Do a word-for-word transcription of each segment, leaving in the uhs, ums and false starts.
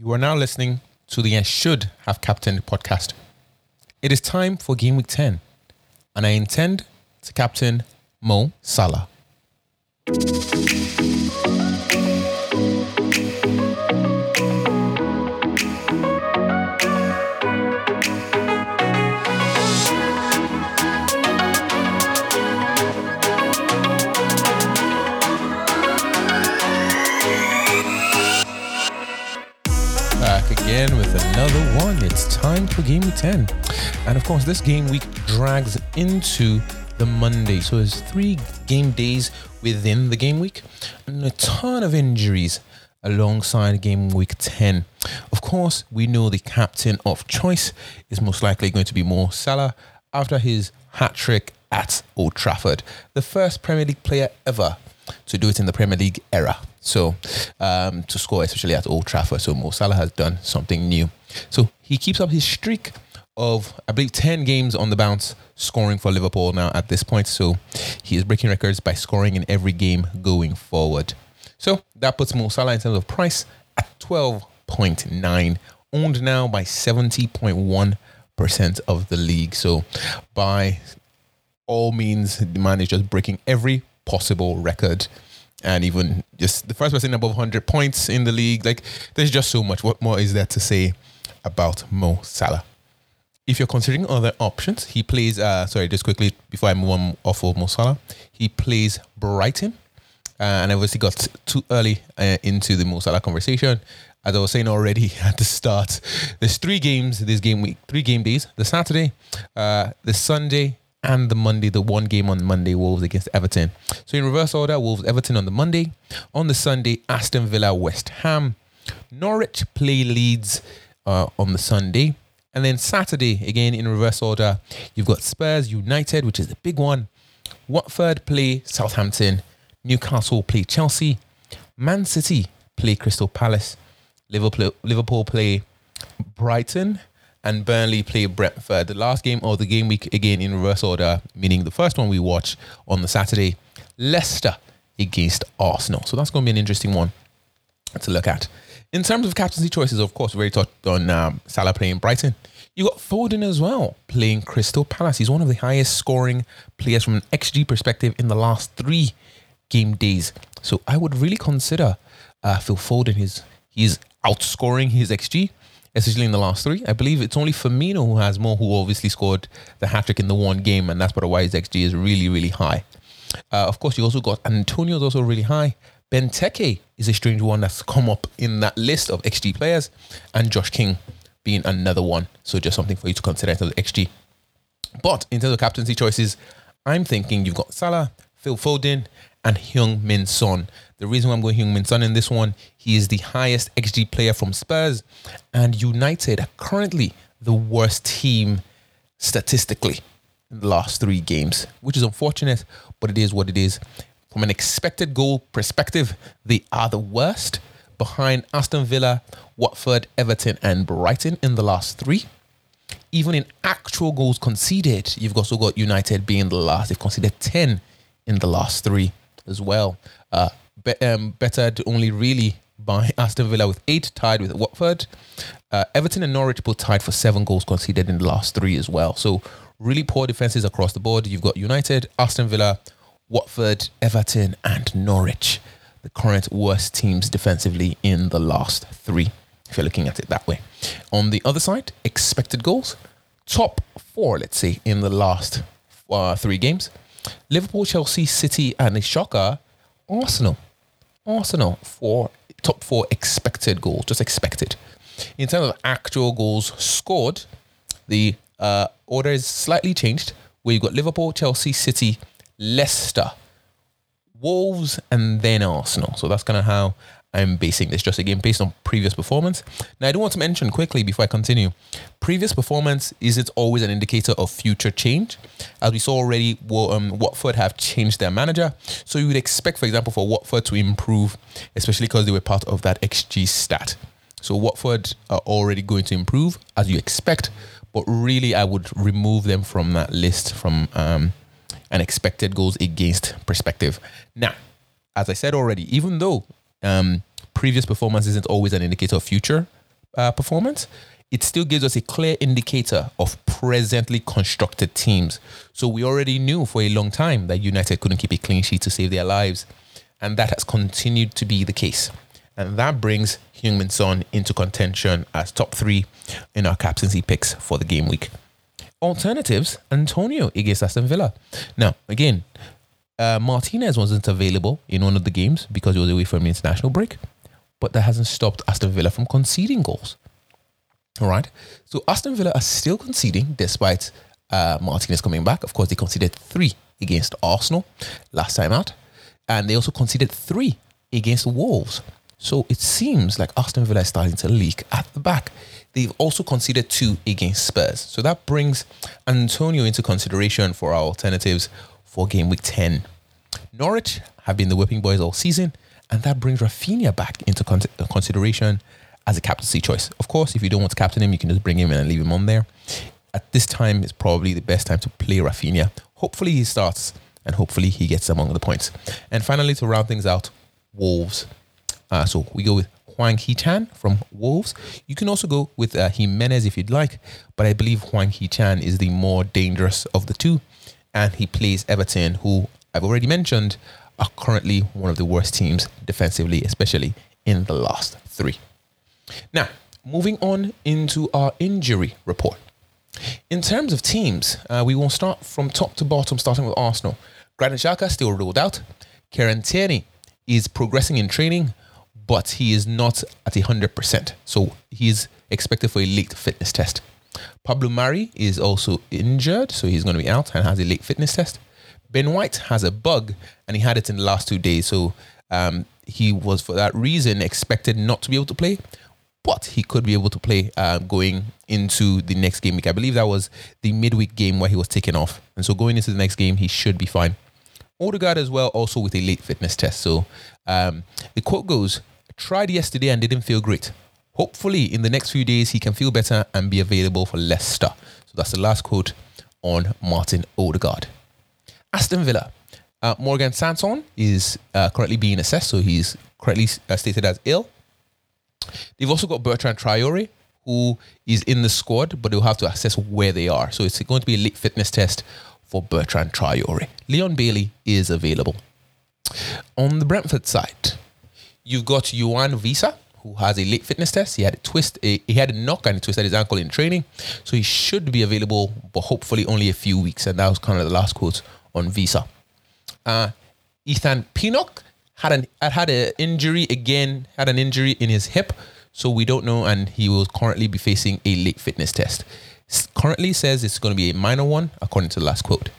You are now listening to the I Should Have Captained podcast. It is time for game week ten, and I intend to captain Mo Salah. Again with another one. It's time for game week ten, and of course this game week drags into the Monday, so there's three game days within the game week and a ton of injuries alongside game week ten. Of course, we know the captain of choice is most likely going to be Mo Salah after his hat trick at Old Trafford, the first Premier League player ever to do it in the Premier League era. So um, to score, especially at Old Trafford. So Mo Salah has done something new. So he keeps up his streak of, I believe, ten games on the bounce, scoring for Liverpool now at this point. So he is breaking records by scoring in every game going forward. So that puts Mo Salah in terms of price at twelve point nine, owned now by seventy point one percent of the league. So by all means, the man is just breaking every possible record. And even just the first person above one hundred points in the league. Like, there's just so much. What more is there to say about Mo Salah? If you're considering other options, he plays, uh, sorry, just quickly before I move on off of Mo Salah, he plays Brighton. Uh, and I obviously got too early uh, into the Mo Salah conversation. As I was saying already at the start, there's three games this game week, three game days, the Saturday, uh, the Sunday, and the Monday, the one game on Monday, Wolves against Everton. So in reverse order, Wolves, Everton on the Monday. On the Sunday, Aston Villa, West Ham. Norwich play Leeds uh, on the Sunday. And then Saturday, again in reverse order, you've got Spurs, United, which is the big one. Watford play Southampton. Newcastle play Chelsea. Man City play Crystal Palace. Liverpool, Liverpool play Brighton. And Burnley play Brentford. The last game of the game week, again in reverse order, meaning the first one we watch on the Saturday, Leicester against Arsenal. So that's going to be an interesting one to look at. In terms of captaincy choices, of course, we already touched on um, Salah playing Brighton. You got Foden as well, playing Crystal Palace. He's one of the highest scoring players from an X G perspective in the last three game days. So I would really consider uh, Phil Foden. He's, he's outscoring his X G. Especially in the last three. I believe it's only Firmino who has more, who obviously scored the hat-trick in the one game, and that's part of why his X G is really, really high. Uh, of course, you also got Antonio's also really high. Benteke is a strange one that's come up in that list of X G players, and Josh King being another one. So just something for you to consider in terms of X G. But in terms of captaincy choices, I'm thinking you've got Salah, Phil Foden, and Heung-min Son. The reason why I'm going Heung-min Son in this one, he is the highest X G player from Spurs, and United are currently the worst team statistically in the last three games, which is unfortunate, but it is what it is. From an expected goal perspective, they are the worst, behind Aston Villa, Watford, Everton, and Brighton in the last three. Even in actual goals conceded, you've also got United being the last. They've conceded ten in the last three as well. Uh, be, um, bettered only really by Aston Villa with eight, tied with Watford. Uh, Everton and Norwich both tied for seven goals conceded in the last three as well. So really poor defenses across the board. You've got United, Aston Villa, Watford, Everton, and Norwich, the current worst teams defensively in the last three, if you're looking at it that way. On the other side, expected goals, top four, let's say, in the last uh, three games. Liverpool, Chelsea, City, and a shocker, Arsenal. Arsenal for top four expected goals, just expected. In terms of actual goals scored, the uh, order is slightly changed, where you've got Liverpool, Chelsea, City, Leicester, Wolves, and then Arsenal. So that's kind of how I'm basing this, just again based on previous performance. Now, I do want to mention quickly before I continue, previous performance isn't always an indicator of future change. As we saw already, well, um, Watford have changed their manager. So you would expect, for example, for Watford to improve, especially because they were part of that X G stat. So Watford are already going to improve, as you expect. But really, I would remove them from that list from um, an expected goals against perspective. Now, as I said already, even though um, previous performance isn't always an indicator of future, uh, performance, it still gives us a clear indicator of presently constructed teams. So we already knew for a long time that United couldn't keep a clean sheet to save their lives. And that has continued to be the case. And that brings Heung-min Son into contention as top three in our captaincy picks for the game week. Alternatives, Antonio against Aston Villa. Now, again, uh, Martinez wasn't available in one of the games because he was away from the international break. But that hasn't stopped Aston Villa from conceding goals. All right. So Aston Villa are still conceding despite uh, Martinez coming back. Of course, they conceded three against Arsenal last time out. And they also conceded three against Wolves. So it seems like Aston Villa is starting to leak at the back. They've also conceded two against Spurs. So that brings Antonio into consideration for our alternatives for game week ten. Norwich have been the whipping boys all season. And that brings Rafinha back into con- consideration as a captaincy choice. Of course, if you don't want to captain him, you can just bring him in and leave him on there. At this time, it's probably the best time to play Rafinha. Hopefully he starts and hopefully he gets among the points. And finally, to round things out, Wolves. Uh, so we go with Hwang Hee-chan from Wolves. You can also go with uh, Jimenez if you'd like, but I believe Hwang Hee-chan is the more dangerous of the two. And he plays Everton, who I've already mentioned, are currently one of the worst teams defensively, especially in the last three. Now, moving on into our injury report. In terms of teams, uh, we will start from top to bottom, starting with Arsenal. Granit Xhaka still ruled out. Kieran Tierney is progressing in training, but he is not at one hundred percent. So he is expected for a late fitness test. Pablo Mari is also injured, so he's going to be out and has a late fitness test. Ben White has a bug, and he had it in the last two days, so um, he was, for that reason, expected not to be able to play. But he could be able to play uh, going into the next game week. I believe that was the midweek game where he was taken off. And so going into the next game, he should be fine. Odegaard as well, also with a late fitness test. So um, the quote goes, tried yesterday and didn't feel great. Hopefully in the next few days, he can feel better and be available for Leicester. So that's the last quote on Martin Odegaard. Aston Villa. Uh, Morgan Sanson is uh, currently being assessed. So he's currently uh, stated as ill. They've also got Bertrand Traore, who is in the squad, but they'll have to assess where they are. So it's going to be a late fitness test for Bertrand Traore. Leon Bailey is available. On the Brentford side, you've got Yohan Visa, who has a late fitness test. He had a twist, a, he had a knock and he twisted his ankle in training. So he should be available, but hopefully only a few weeks. And that was kind of the last quote on Visa. Uh, Ethan Pinnock Had an had an injury again, had an injury in his hip, so we don't know, and he will currently be facing a late fitness test. Currently says it's going to be a minor one, according to the last quote.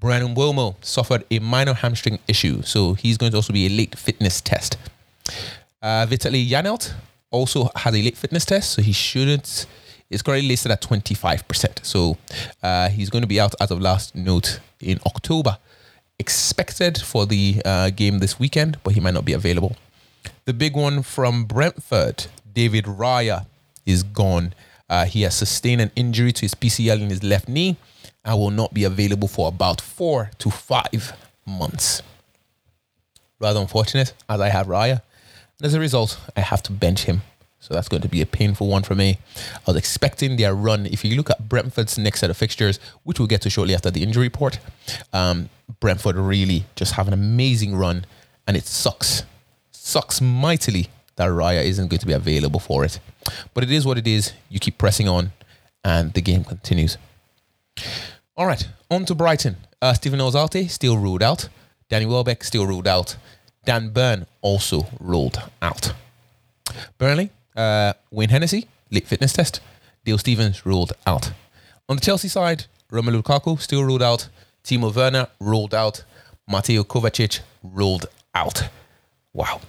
Brandon Wilmo suffered a minor hamstring issue, so he's going to also be a late fitness test. Uh, Vitaly Janelt also has a late fitness test, so he shouldn't, it's currently listed at twenty-five percent. So uh, he's going to be out as of last note in October. Expected for the uh, game this weekend, but he might not be available. The big one from Brentford, David Raya, is gone. Uh, he has sustained an injury to his P C L in his left knee and will not be available for about four to five months. Rather unfortunate, as I have Raya. And as a result, I have to bench him. So that's going to be a painful one for me. I was expecting their run. If you look at Brentford's next set of fixtures, which we'll get to shortly after the injury report, um, Brentford really just have an amazing run. And it sucks. Sucks mightily that Raya isn't going to be available for it. But it is what it is. You keep pressing on and the game continues. All right, on to Brighton. Uh, Steven Ozarte still ruled out. Danny Welbeck still ruled out. Dan Burn also ruled out. Burnley. Uh, Wayne Hennessy, late fitness test. Dale Stevens ruled out. On the Chelsea side, Romelu Lukaku still ruled out. Timo Werner ruled out. Mateo Kovacic ruled out. Wow.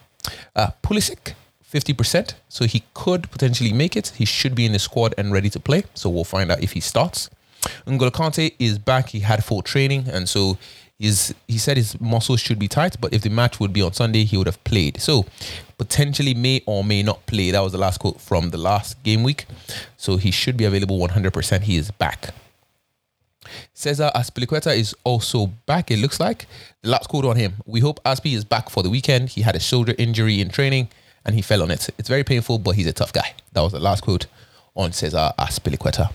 Uh, Pulisic, fifty percent. So he could potentially make it. He should be in the squad and ready to play. So we'll find out if he starts. N'Golo Kante is back. He had full training. And so his, he said his muscles should be tight. But if the match would be on Sunday, he would have played. So potentially may or may not play. That was the last quote from the last game week. So he should be available one hundred percent. He is back. Cesar Aspilicueta is also back, it looks like. The last quote on him. We hope Aspi is back for the weekend. He had a shoulder injury in training and he fell on it. It's very painful, but he's a tough guy. That was the last quote on Cesar Aspilicueta.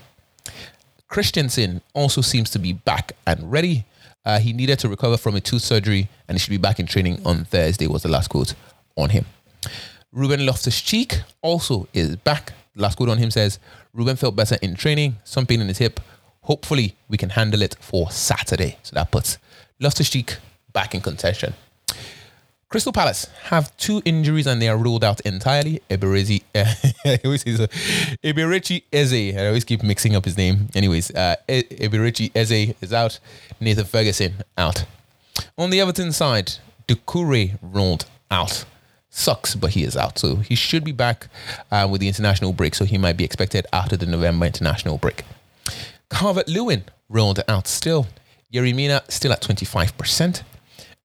Christensen also seems to be back and ready. Uh, he needed to recover from a tooth surgery and he should be back in training on Thursday was the last quote on him. Ruben Loftus-Cheek also is back. The last quote on him says, Ruben felt better in training, some pain in his hip. Hopefully we can handle it for Saturday. So that puts Loftus-Cheek back in contention. Crystal Palace have two injuries and they are ruled out entirely. Eberechi, uh, I always say so. Eberechi Eze, I always keep mixing up his name. Anyways, uh, e- Eberechi Eze is out. Nathan Ferguson out. On the Everton side, Doucouré ruled out. Sucks, but he is out. So he should be back uh, with the international break. So he might be expected after the November international break. Calvert-Lewin ruled out still. Yerry Mina still at twenty-five percent.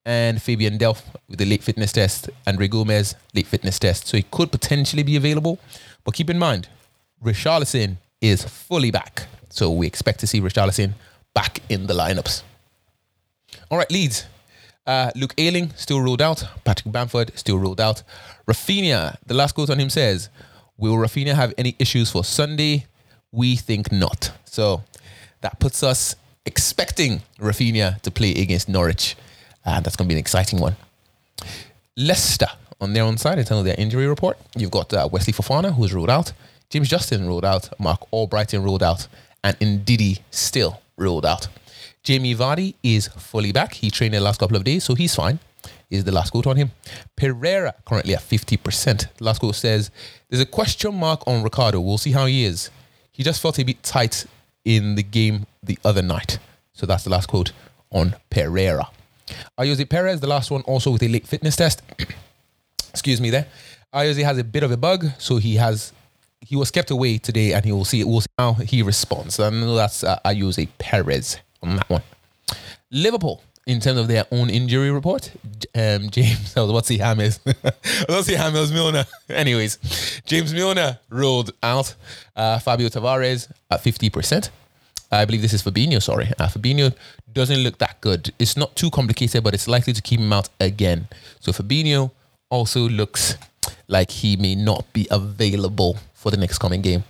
And Fabian Delph with the late fitness test. Andre Gomez, late fitness test. So he could potentially be available. But keep in mind, Richarlison is fully back. So we expect to see Richarlison back in the lineups. All right, Leeds. Uh, Luke Ayling, still ruled out. Patrick Bamford, still ruled out. Rafinha, the last quote on him says, will Rafinha have any issues for Sunday? We think not. So that puts us expecting Rafinha to play against Norwich. And that's going to be an exciting one. Leicester, on their own side, in terms of their injury report, you've got uh, Wesley Fofana, who's ruled out. James Justin ruled out. Mark Albrighton ruled out. And Ndidi still ruled out. Jamie Vardy is fully back. He trained the last couple of days, so he's fine, is the last quote on him. Pereira, currently at fifty percent. The last quote says, there's a question mark on Ricardo. We'll see how he is. He just felt a bit tight in the game the other night. So that's the last quote on Pereira. Ayose Perez, the last one, also with a late fitness test. Excuse me there. Ayose has a bit of a bug, so he has he was kept away today, and he will see it. We'll see how he responds. I know that's uh, Ayose Perez on that one. Liverpool, in terms of their own injury report, um, James, I was about to say James. I was about to say James Milner. Anyways, James Milner rolled out. Uh, Fabio Tavares at fifty percent. I believe this is Fabinho, sorry. Uh, Fabinho doesn't look that good. It's not too complicated, but it's likely to keep him out again. So Fabinho also looks like he may not be available for the next coming game.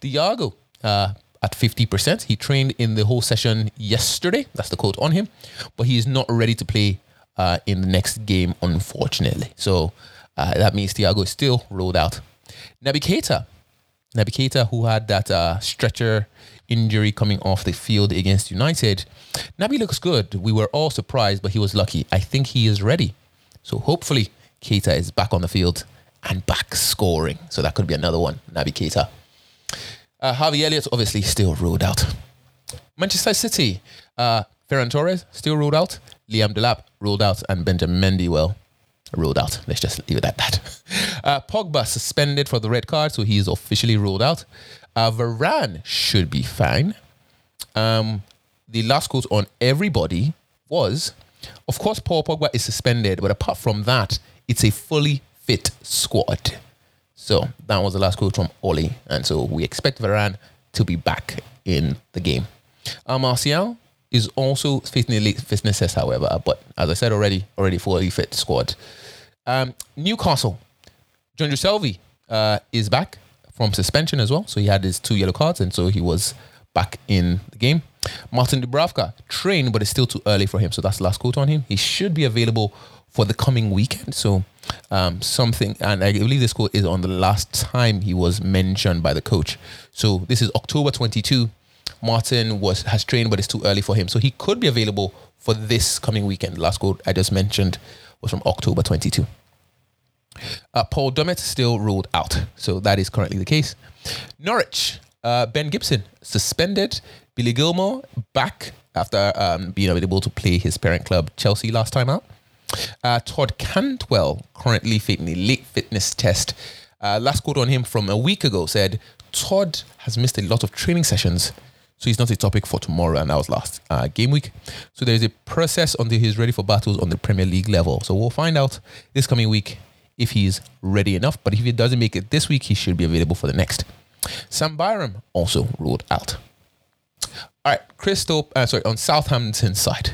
Thiago uh, at fifty percent. He trained in the whole session yesterday. That's the quote on him. But he is not ready to play uh, in the next game, unfortunately. So uh, that means Thiago is still ruled out. Naby Keita. Naby Keita, who had that uh, stretcher injury coming off the field against United. Naby looks good. We were all surprised, but he was lucky. I think he is ready. So hopefully Keita is back on the field and back scoring. So that could be another one, Naby Keita. Uh, Harvey Elliott, obviously, still ruled out. Manchester City, uh, Ferran Torres, still ruled out. Liam Delap, ruled out. And Benjamin Mendy, well, ruled out. Let's just leave it at that. Uh, Pogba, suspended for the red card, so he is officially ruled out. Uh, Varane should be fine. Um, the last quote on everybody was, of course, Paul Pogba is suspended, but apart from that, it's a fully fit squad. So that was the last quote from Oli. And so we expect Varane to be back in the game. Uh, Martial is also facing a late fitness test, however, but as I said already, already fully fit squad. Um, Newcastle, John Joselvi uh, is back from suspension as well. So he had his two yellow cards and so he was back in the game. Martin Dubravka trained, but it's still too early for him. So that's the last quote on him. He should be available for the coming weekend. So um, something, and I believe this quote is on the last time he was mentioned by the coach. So this is October twenty-second. Martin was has trained, but it's too early for him. So he could be available for this coming weekend. The last quote I just mentioned was from October twenty-second. Uh, Paul Dummett still ruled out. So that is currently the case. Norwich, uh, Ben Gibson suspended. Billy Gilmore back after um, being unable to play his parent club Chelsea last time out. Uh, Todd Cantwell currently facing a late fitness test. Uh, last quote on him from a week ago said, Todd has missed a lot of training sessions, so he's not a topic for tomorrow, and that was last uh, game week. So there's a process until he's ready for battles on the Premier League level. So we'll find out this coming week if he's ready enough, but if he doesn't make it this week, he should be available for the next. Sam Byram also ruled out. All right, Crystal, uh, sorry, on Southampton's side,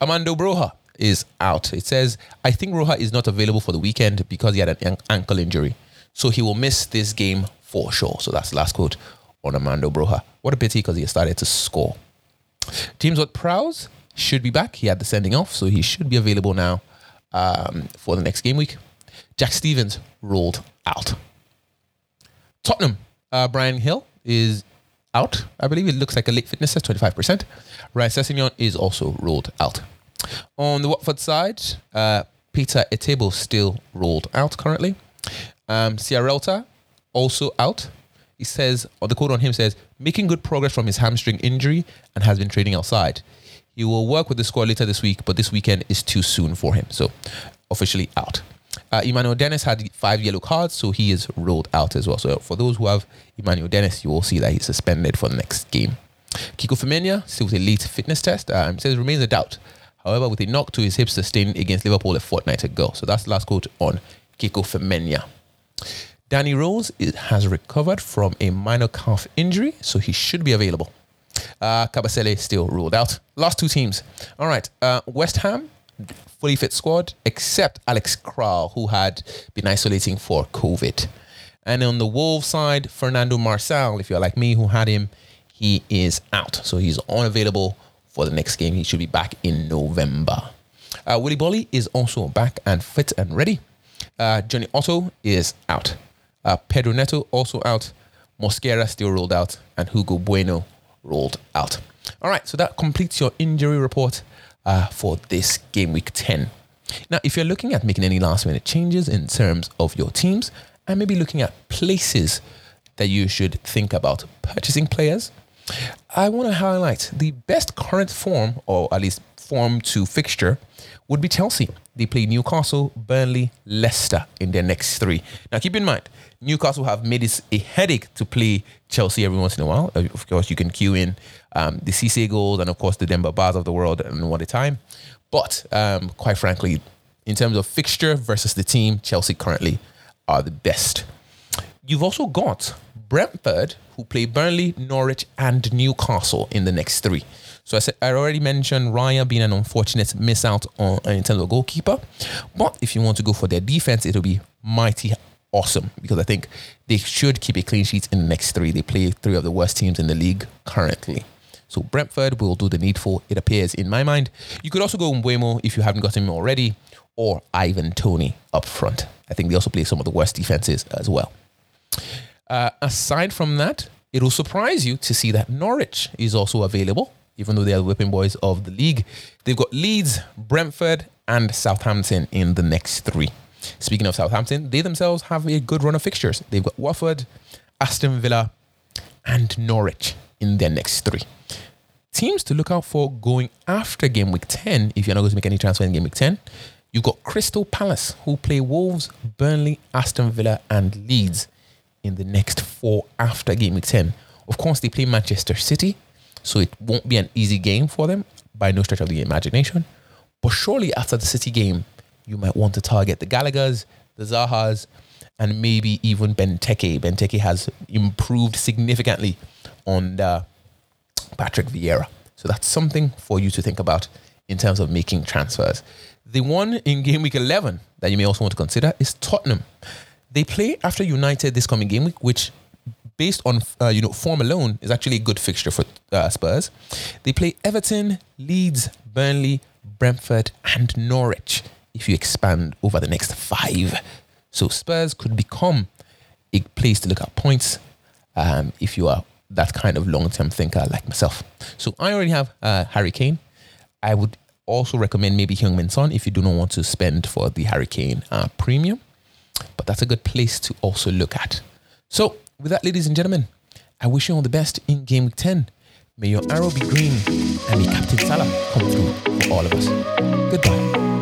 Armando Broja is out. It says, I think Roja is not available for the weekend because he had an ankle injury. So he will miss this game for sure. So that's the last quote on Armando Broja. What a pity, because he started to score. James Ward-Prowse should be back. He had the sending off, so he should be available now um, for the next game week. Jack Stevens ruled out. Tottenham, uh, Brian Hill is out. I believe it looks like a late fitness test, twenty-five percent. Ryan Sessegnon is also ruled out. On the Watford side, uh, Peter Etebo still ruled out currently. Um, Ciarelta also out. He says, or the quote on him says, making good progress from his hamstring injury and has been training outside. He will work with the squad later this week, but this weekend is too soon for him. So officially out. Uh, Emmanuel Dennis had five yellow cards, so he is ruled out as well. So for those who have Emmanuel Dennis, you will see that he's suspended for the next game. Kiko Femenia, still with a late fitness test, um, says remains a doubt. However, with a knock to his hip sustained against Liverpool a fortnight ago. So that's the last quote on Kiko Femenia. Danny Rose is, has recovered from a minor calf injury, so he should be available. Uh, Kabasele still ruled out. Last two teams. All right, uh, West Ham, fully fit squad, except Alex Kral, who had been isolating for COVID. And on the Wolves side, Fernando Marçal, if you're like me, who had him, he is out. So he's unavailable for the next game. He should be back in November. Uh, Willy Bolly is also back and fit and ready. Uh, Johnny Otto is out. Uh, Pedro Neto also out. Mosquera still rolled out. And Hugo Bueno rolled out. All right, so that completes your injury report uh, for this game week ten. Now, if you're looking at making any last minute changes in terms of your teams, and maybe looking at places that you should think about purchasing players, I want to highlight the best current form, or at least form to fixture, would be Chelsea. They play Newcastle, Burnley, Leicester in their next three. Now, keep in mind, Newcastle have made it a headache to play Chelsea every once in a while. Of course, you can cue in um, the Cisse goals and, of course, the Demba Bars of the world and what a time. But, um, quite frankly, in terms of fixture versus the team, Chelsea currently are the best. You've also got Brentford, who play Burnley, Norwich, and Newcastle in the next three. So I said I already mentioned Raya being an unfortunate miss out on in terms of goalkeeper, but if you want to go for their defense, it'll be mighty awesome, because I think they should keep a clean sheet in the next three. They play three of the worst teams in the league currently. So Brentford will do the needful, it appears, in my mind. You could also go Mbeumo if you haven't got him already, or Ivan Toney up front. I think they also play some of the worst defenses as well. Uh, aside from that, it will surprise you to see that Norwich is also available, even though they are the whipping boys of the league. They've got Leeds, Brentford, and Southampton in the next three. Speaking of Southampton, they themselves have a good run of fixtures. They've got Watford, Aston Villa, and Norwich in their next three. Teams to look out for going after game week ten, if you're not going to make any transfer in game week ten, you've got Crystal Palace, who play Wolves, Burnley, Aston Villa, and Leeds in the next four after game week ten. Of course, they play Manchester City, so it won't be an easy game for them by no stretch of the imagination. But surely after the City game, you might want to target the Gallaghers, the Zahas, and maybe even Benteke. Benteke has improved significantly under Patrick Vieira. So that's something for you to think about in terms of making transfers. The one in game week eleven that you may also want to consider is Tottenham. They play after United this coming game week, which, based on uh, you know form alone, is actually a good fixture for uh, Spurs. They play Everton, Leeds, Burnley, Brentford, and Norwich if you expand over the next five. So Spurs could become a place to look at points um, if you are that kind of long-term thinker like myself. So I already have uh, Harry Kane. I would also recommend maybe Heung-min Son if you do not want to spend for the Harry Kane uh, premium. But that's a good place to also look at. So with that, ladies and gentlemen, I wish you all the best in game week ten. May your arrow be green and may Captain Salah come through for all of us. Goodbye.